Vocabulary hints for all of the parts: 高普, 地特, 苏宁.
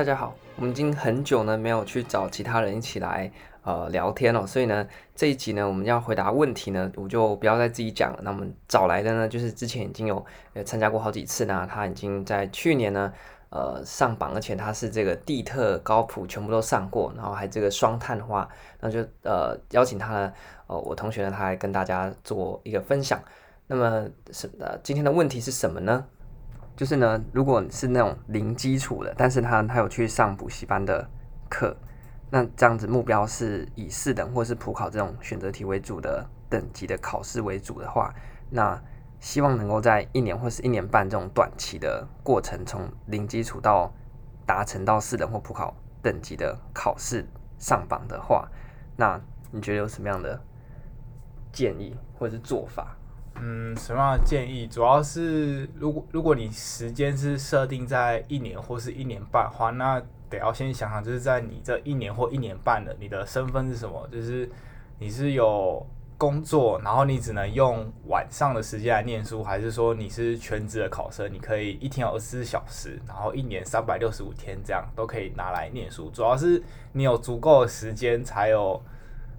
大家好，我们已经很久呢没有去找其他人一起来聊天了，所以呢这一集呢我们要回答问题呢我就不要再自己讲了。那我们找来的呢就是之前已经有参加过好几次呢，他已经在去年呢上榜，而且他是这个地特高普全部都上过，然后还这个双碳化，那就邀请他呢我同学呢他来跟大家做一个分享。那么今天的问题是什么呢？就是呢，如果是那种零基础的，但是他有去上补习班的课，那这样子目标是以四等或是普考这种选择题为主的等级的考试为主的话，那希望能够在一年或是一年半这种短期的过程，从零基础到达成到四等或普考等级的考试上榜的话，那你觉得有什么样的建议或者是做法？什么样的建议？主要是如果你时间是设定在一年或是一年半的话，那得要先想想，就是在你这一年或一年半的，你的身份是什么？就是你是有工作，然后你只能用晚上的时间来念书，还是说你是全职的考生，你可以一天24小时，然后一年365天这样都可以拿来念书。主要是你有足够的时间才有。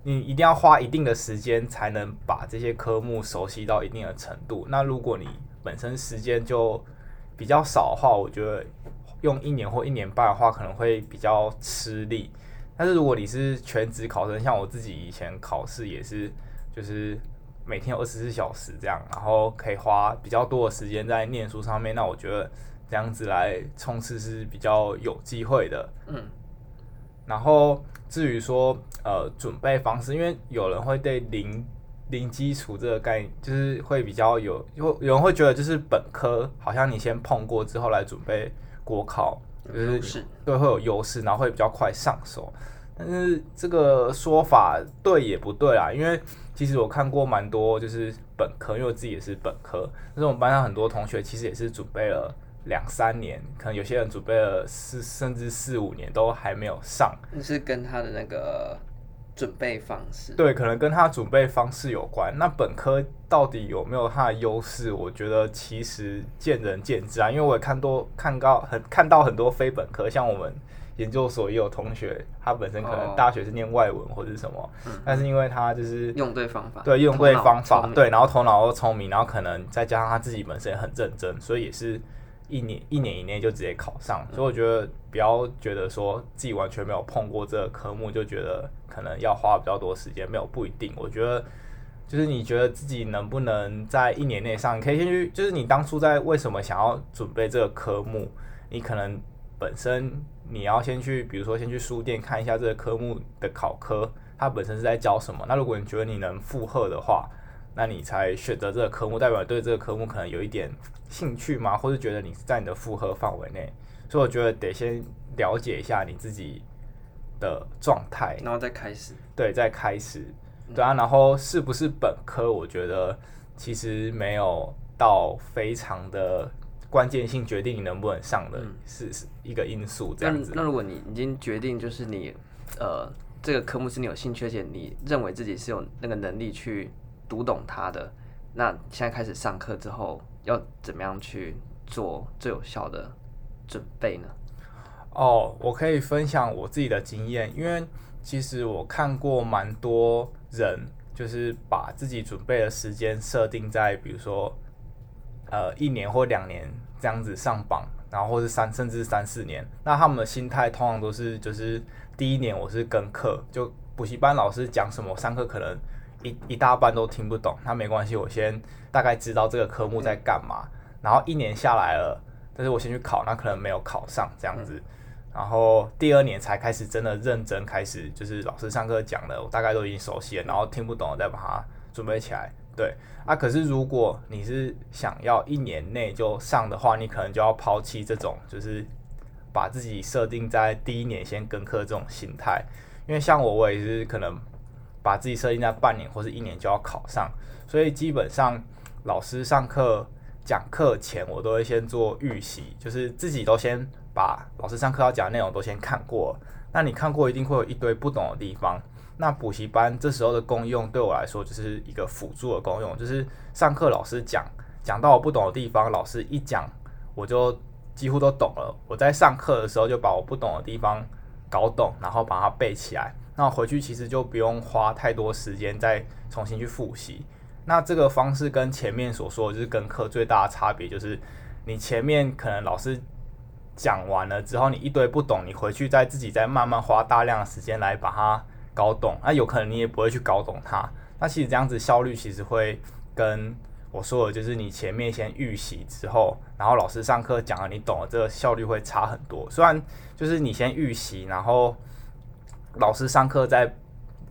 你一定要花一定的时间才能把这些科目熟悉到一定的程度。那如果你本身时间就比较少的话，我觉得用一年或一年半的话可能会比较吃力。但是如果你是全职考生，像我自己以前考试也是，就是每天24小时这样，然后可以花比较多的时间在念书上面。那我觉得这样子来冲刺是比较有机会的。然后至于说准备方式，因为有人会对零基础这个概念，就是会比较有人会觉得就是本科好像你先碰过之后来准备国考，就是对会有优势，然后会比较快上手。但是这个说法对也不对啦，因为其实我看过蛮多就是本科，因为我自己也是本科，但是我们班上很多同学其实也是准备了2-3年，可能有些人准备了4甚至4-5年都还没有上。那是跟他的那个准备方式，对，可能跟他准备方式有关。那本科到底有没有他的优势，我觉得其实见仁见智啊。因为我也看到很多非本科，像我们研究所也有同学他本身可能大学是念外文或者什么，但是因为他就是用对方法，对，用对方法，对，然后头脑又聪明，然后可能再加上他自己本身也很认真，所以也是一年以内就直接考上。所以我觉得不要觉得说自己完全没有碰过这个科目就觉得可能要花比较多时间，没有，不一定。我觉得就是你觉得自己能不能在一年内上，你可以先去，就是你当初在为什么想要准备这个科目，你可能本身你要先去，比如说先去书店看一下这个科目的考科它本身是在教什么。那如果你觉得你能负荷的话，那你才选择这个科目，代表对这个科目可能有一点兴趣嘛，或是觉得你是在你的负荷范围内。所以我觉得得先了解一下你自己的状态，然后再开始，对，再开始，对啊。然后是不是本科，我觉得其实没有到非常的关键性决定你能不能上的是一个因素，这样子。那如果你已经决定就是你这个科目是你有兴趣，而且你认为自己是有那个能力去读懂它的，那现在开始上课之后要怎么样去做最有效的准备呢？我可以分享我自己的经验，因为其实我看过蛮多人就是把自己准备的时间设定在比如说1年或2年这样子上榜，然后或是3甚至3-4年。那他们的心态通常都是就是第一年我是跟课，就补习班老师讲什么上课可能一大半都听不懂，那没关系，我先大概知道这个科目在干嘛，然后1年下来了，但是我先去考，那可能没有考上这样子，然后第2年才开始真的认真开始，就是老师上课讲的我大概都已经熟悉了，然后听不懂我再把它准备起来，对啊。可是如果你是想要1年内就上的话，你可能就要抛弃这种就是把自己设定在第1年先跟科这种心态，因为像我也是可能把自己设定在半年或是1年就要考上，所以基本上老师上课讲课前，我都会先做预习，就是自己都先把老师上课要讲的内容都先看过。那你看过一定会有一堆不懂的地方。那补习班这时候的功用对我来说就是一个辅助的功用，就是上课老师讲到我不懂的地方，老师一讲我就几乎都懂了。我在上课的时候就把我不懂的地方搞懂，然后把它背起来，那我回去其实就不用花太多时间再重新去复习。那这个方式跟前面所说的就是跟课最大的差别，就是你前面可能老师讲完了之后你一堆不懂，你回去再自己再慢慢花大量的时间来把它搞懂，那有可能你也不会去搞懂它。那其实这样子效率其实会跟我说的就是你前面先预习之后，然后老师上课讲了你懂了，这个效率会差很多。虽然就是你先预习，然后老师上课在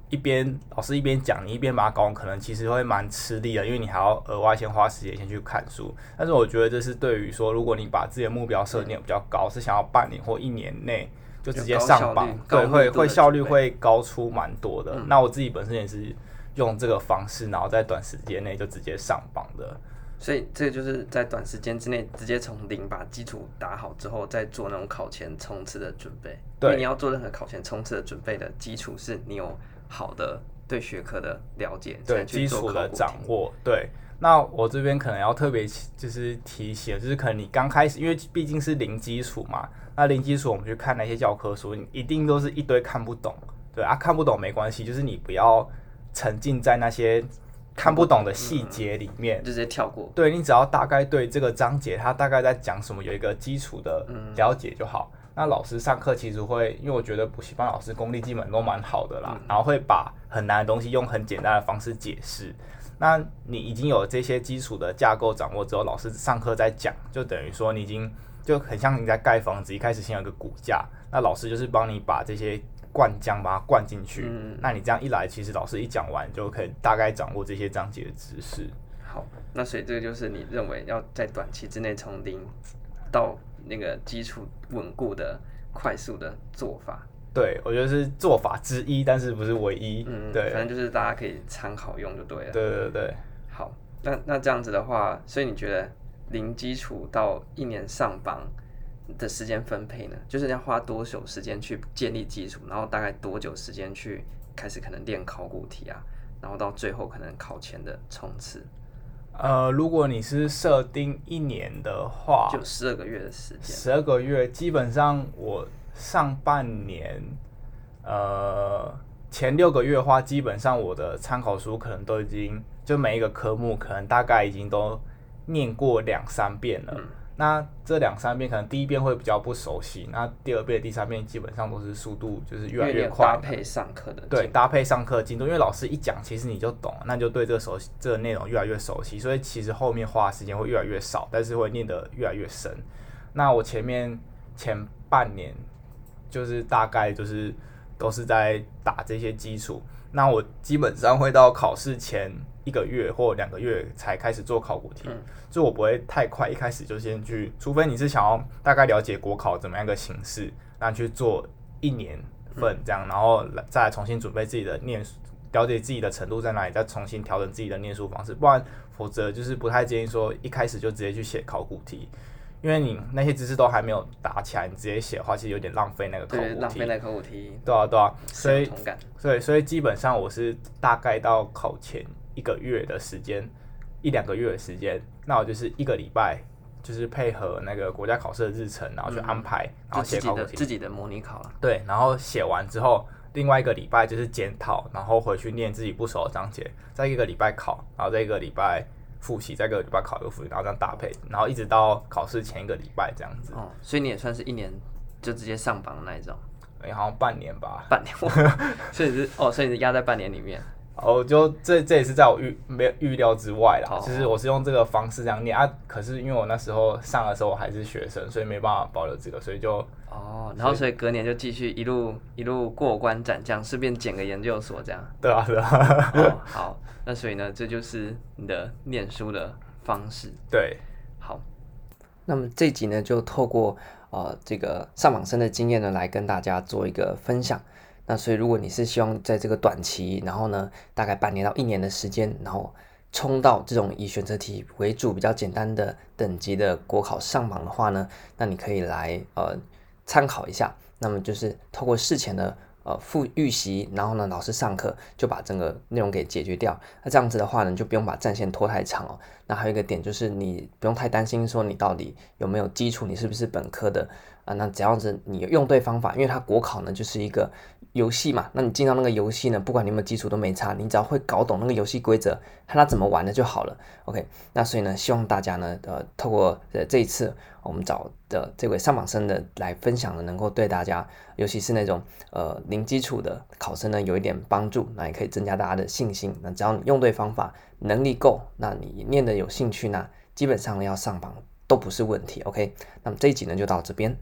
一边老师一边讲你一边把它搞懂，可能其实会蛮吃力的，因为你还要额外先花时间先去看书。但是我觉得这是对于说如果你把自己的目标设定比较高，是想要半年或一年内就直接上榜，对，会效率会高出蛮多的。那我自己本身也是用这个方式，然后在短时间内就直接上榜的。所以这个就是在短时间之内直接从零把基础打好之后，再做那种考前冲刺的准备。对，因为你要做任何考前冲刺的准备的基础是你有好的对学科的了解，对基础的掌握。对，那我这边可能要特别就是提醒，就是可能你刚开始，因为毕竟是零基础嘛，那零基础我们去看那些教科书，你一定都是一堆看不懂。对啊，看不懂没关系，就是你不要沉浸在那些看不懂的细节里面，就直接跳过。对，你只要大概对这个章节他大概在讲什么有一个基础的了解就好。那老师上课其实会，因为我觉得补习班老师功力基本都蛮好的啦，然后会把很难的东西用很简单的方式解释。那你已经有这些基础的架构掌握之后，老师上课在讲，就等于说你已经就很像你在盖房子，一开始先有一个骨架，那老师就是帮你把这些灌浆把它灌进去，那你这样一来，其实老师一讲完就可以大概掌握这些章节的知识。好，那所以这个就是你认为要在短期之内从零到那个基础稳固的快速的做法。对，我觉得是做法之一，但是不是唯一。对，反正就是大家可以参考用就对了。对对对。好，那这样子的话，所以你觉得零基础到一年上榜的时间分配呢，就是要花多久时间去建立基础，然后大概多久时间去开始可能练考古题啊，然后到最后可能考前的冲刺。如果你是设定一年的话，就12个月的时间。12个月，基本上我上半年，前6个月的话，基本上我的参考书可能都已经就每一个科目可能大概已经都念过2-3遍了。那这2-3遍可能第一遍会比较不熟悉，那第2遍、第3遍基本上都是速度就是越来越快，搭配上课的，对，搭配上课的进度，因为老师一讲，其实你就懂，那就对这个内容越来越熟悉，所以其实后面花的时间会越来越少，但是会念得越来越深。那我前半年就是大概就是都是在打这些基础，那我基本上会到考试前1个月或2个月才开始做考古题，所以我不会太快一开始就先去，除非你是想要大概了解国考怎么样一个形式，那去做1年份这样，然后再来重新准备自己的念书，了解自己的程度在哪里，再重新调整自己的念书方式。不然否则就是不太建议说一开始就直接去写考古题，因为你那些知识都还没有打起来，你直接写的话其实有点浪费那个考古题。对，浪费那个考古题。对啊对啊，所以基本上我是大概到考前1个月的时间，1-2个月的时间，那我就是1个礼拜，就是配合那个国家考试的日程，然后去安排，然后写考古题，自己的模拟考了。对，然后写完之后，另外1个礼拜就是检讨，然后回去念自己不熟的章节，再1个礼拜考，然后再1个礼拜复习，再1个礼拜考一个复习，然后这样搭配，然后一直到考试前1个礼拜这样子。哦，所以你也算是一年就直接上榜那一种？欸，好像半年吧。半年，所以你是压在半年里面。就这也是在我预料之外啦，就是我是用这个方式这样念啊。可是因为我那时候上的时候我还是学生，所以没办法保留这个，所以就然后所以隔年就继续一路过关斩将，顺便捡个研究所这样。对啊，对啊。好，那所以呢，这就是你的念书的方式。对，好。那么这集呢，就透过这个上榜生的经验呢，来跟大家做一个分享。那所以如果你是希望在这个短期，然后呢大概半年到1年的时间，然后冲到这种以选择题为主比较简单的等级的国考上榜的话呢，那你可以来参考一下。那么就是透过事前的复预习，然后呢老师上课就把整个内容给解决掉。那这样子的话呢，就不用把战线拖太长哦。那还有一个点就是你不用太担心说你到底有没有基础，你是不是本科的啊？那只要是你用对方法，因为它国考呢就是一个游戏嘛，那你进到那个游戏呢，不管你有没有基础都没差，你只要会搞懂那个游戏规则，看它怎么玩的就好了。OK， 那所以呢，希望大家呢透过这一次我们找的这位上榜生的来分享的，能够对大家，尤其是那种零基础的考生呢有一点帮助，那也可以增加大家的信心。那只要你用对方法，能力够，那你念的有兴趣呢，基本上要上榜都不是问题。OK， 那么这一集呢就到这边，